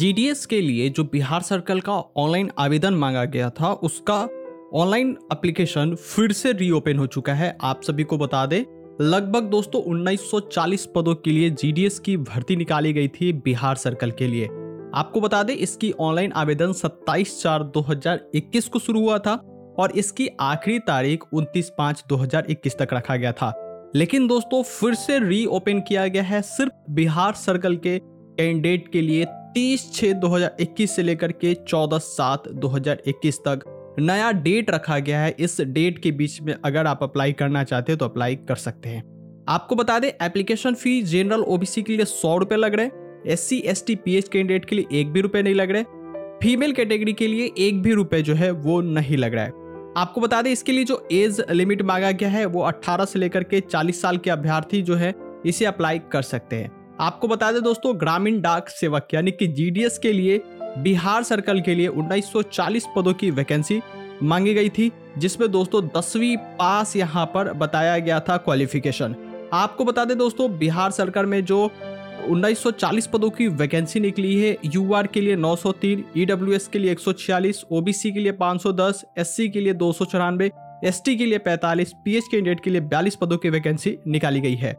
GDS के लिए जो बिहार सर्कल का ऑनलाइन आवेदन मांगा गया था उसका ऑनलाइन एप्लीकेशन फिर से रीओपन हो चुका है। आप सभी को बता दें लगभग दोस्तों 1940 पदों के लिए जीडीएस की भर्ती निकाली गई थी बिहार सर्कल के लिए। आपको बता दें इसकी ऑनलाइन आवेदन 27/4/2021 को शुरू हुआ था और इसकी आखिरी तारीख 29/5/2021 तक रखा गया था, लेकिन दोस्तों फिर से रीओपन किया गया है सिर्फ बिहार सर्कल के कैंडिडेट के लिए 30/6/2021 से लेकर के 14/7/2021 तक नया डेट रखा गया है। इस डेट के बीच में अगर आप अप्लाई करना चाहते हैं तो अप्लाई कर सकते हैं। आपको बता दें एप्लीकेशन फी जनरल ओबीसी के लिए 100 रुपये लग रहे हैं, SC ST PH कैंडिडेट के लिए 1 भी रुपये नहीं लग रहे, फीमेल कैटेगरी के लिए 1 भी रुपये जो है वो नहीं लग रहा है। आपको बता दें इसके लिए जो एज लिमिट मांगा गया है वो 18 से लेकर के 40 साल के अभ्यर्थी जो है इसे अप्लाई कर सकते हैं। आपको बता दें दोस्तों ग्रामीण डाक सेवक यानी कि जीडीएस के लिए बिहार सर्कल के लिए 1940 पदों की वैकेंसी मांगी गई थी, जिसमें दोस्तों 10वीं पास यहाँ पर बताया गया था क्वालिफिकेशन। आपको बता दें दोस्तों बिहार सरकार में जो 1940 पदों की वैकेंसी निकली है यूआर के लिए 903, ईडब्ल्यूएस के लिए 146, ओबीसी के लिए 510, एससी के लिए 294, एसटी के लिए 45, पीएच कैंडिडेट के लिए 42 पदों की वैकेंसी निकाली गई है।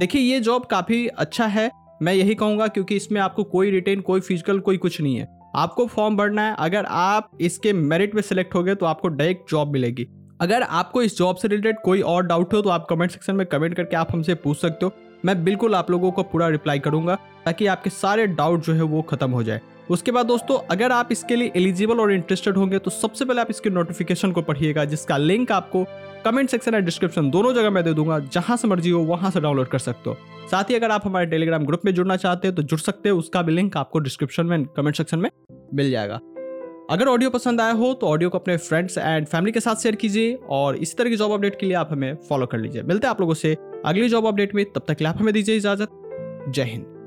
देखिए ये जॉब काफ़ी अच्छा है, मैं यही कहूँगा, क्योंकि इसमें आपको कोई रिटेन, कोई फिजिकल, कोई कुछ नहीं है। आपको फॉर्म भरना है, अगर आप इसके मेरिट में सिलेक्ट हो गए तो आपको डायरेक्ट जॉब मिलेगी। अगर आपको इस जॉब से रिलेटेड कोई और डाउट हो तो आप कमेंट सेक्शन में कमेंट करके आप हमसे पूछ सकते हो, मैं बिल्कुल आप लोगों को पूरा रिप्लाई करूंगा ताकि आपके सारे डाउट जो है वो खत्म हो जाए। उसके बाद दोस्तों अगर आप इसके लिए एलिजिबल और इंटरेस्टेड होंगे तो सबसे पहले आप इसके नोटिफिकेशन को पढ़िएगा, जिसका लिंक आपको कमेंट सेक्शन या डिस्क्रिप्शन दोनों जगह मैं दे दूंगा, जहां से मर्जी हो वहां से डाउनलोड कर सकते हो। साथ ही अगर आप हमारे टेलीग्राम ग्रुप में जुड़ना चाहते हो तो जुड़ सकते हो, उसका भी लिंक आपको डिस्क्रिप्शन में कमेंट सेक्शन में मिल जाएगा। अगर ऑडियो पसंद आया हो तो ऑडियो को अपने फ्रेंड्स एंड फैमिली के साथ शेयर कीजिए और इसी तरह की जॉब अपडेट के लिए आप हमें फॉलो कर लीजिए। मिलते हैं आप लोगों से अगली जॉब अपडेट में, तब तक के लिए आप हमें दीजिए इजाजत। जय हिंद।